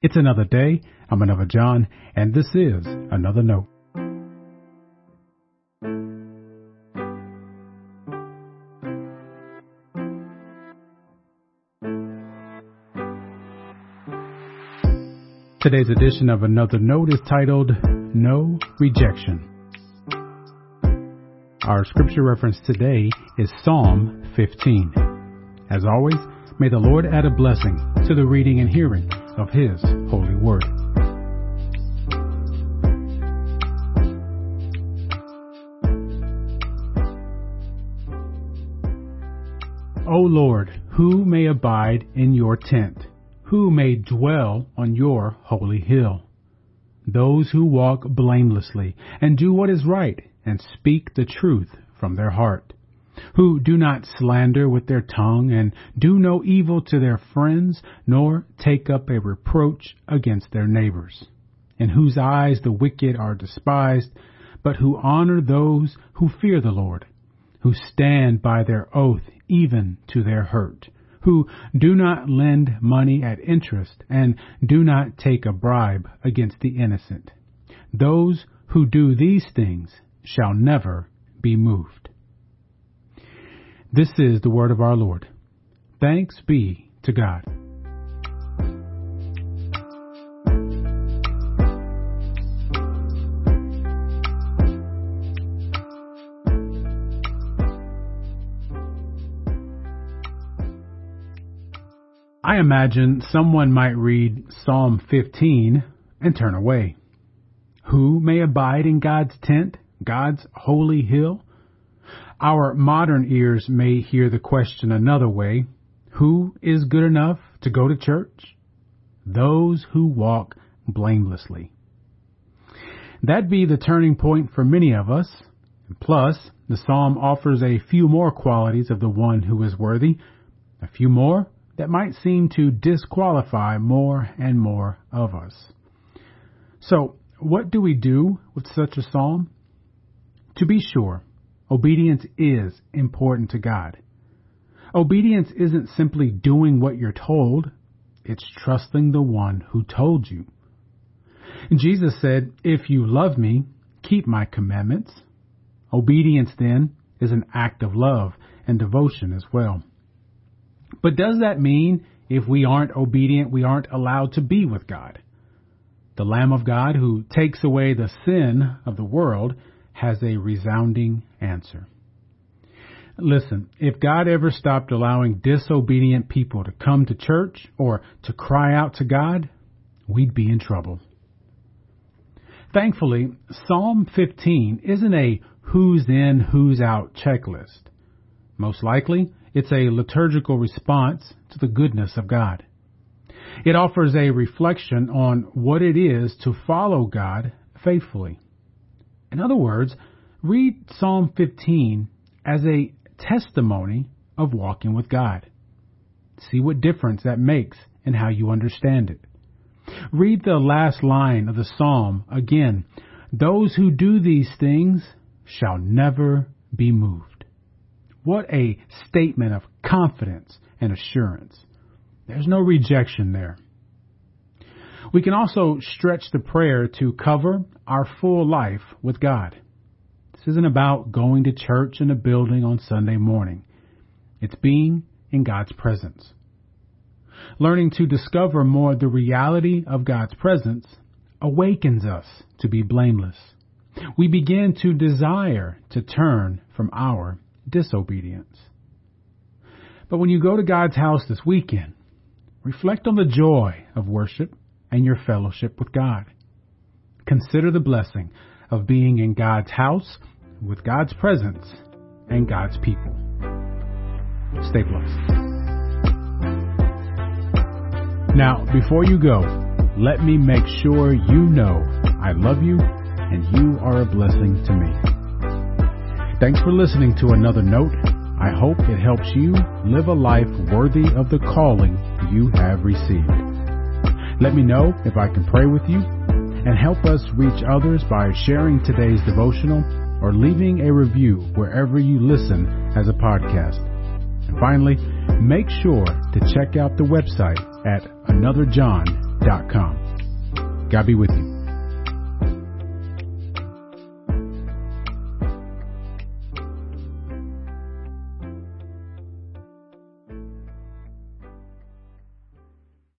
It's another day. I'm Another John, and this is Another Note. Today's edition of Another Note is titled, No Rejection. Our scripture reference today is Psalm 15. As always, may the Lord add a blessing to the reading and hearing of His holy word. O Lord, who may abide in your tent? Who may dwell on your holy hill? Those who walk blamelessly and do what is right and speak the truth from their heart, who do not slander with their tongue and do no evil to their friends, nor take up a reproach against their neighbors, in whose eyes the wicked are despised, but who honor those who fear the Lord, who stand by their oath even to their hurt, who do not lend money at interest and do not take a bribe against the innocent. Those who do these things shall never be moved. This is the word of our Lord. Thanks be to God. I imagine someone might read Psalm 15 and turn away. Who may abide in God's tent, God's holy hill? Our modern ears may hear the question another way. Who is good enough to go to church? Those who walk blamelessly. That'd be the turning point for many of us. Plus, the psalm offers a few more qualities of the one who is worthy, a few more that might seem to disqualify more and more of us. So, what do we do with such a psalm? To be sure, obedience is important to God. Obedience isn't simply doing what you're told. It's trusting the one who told you. Jesus said, "If you love me, keep my commandments." Obedience, then, is an act of love and devotion as well. But does that mean if we aren't obedient, we aren't allowed to be with God? The Lamb of God who takes away the sin of the world has a resounding answer. Listen, if God ever stopped allowing disobedient people to come to church or to cry out to God, we'd be in trouble. Thankfully, Psalm 15 isn't a who's in, who's out checklist. Most likely, it's a liturgical response to the goodness of God. It offers a reflection on what it is to follow God faithfully. In other words, read Psalm 15 as a testimony of walking with God. See what difference that makes in how you understand it. Read the last line of the psalm again. Those who do these things shall never be moved. What a statement of confidence and assurance. There's no rejection there. We can also stretch the prayer to cover our full life with God. This isn't about going to church in a building on Sunday morning. It's being in God's presence. Learning to discover more the reality of God's presence awakens us to be blameless. We begin to desire to turn from our disobedience. But when you go to God's house this weekend, reflect on the joy of worship and your fellowship with God. Consider the blessing of being in God's house, with God's presence, and God's people. Stay blessed. Now, before you go, let me make sure you know I love you and you are a blessing to me. Thanks for listening to Another Note. I hope it helps you live a life worthy of the calling you have received. Let me know if I can pray with you, and help us reach others by sharing today's devotional or leaving a review wherever you listen as a podcast. And finally, make sure to check out the website at anotherjohn.com. anotherjohn.com. God be with you.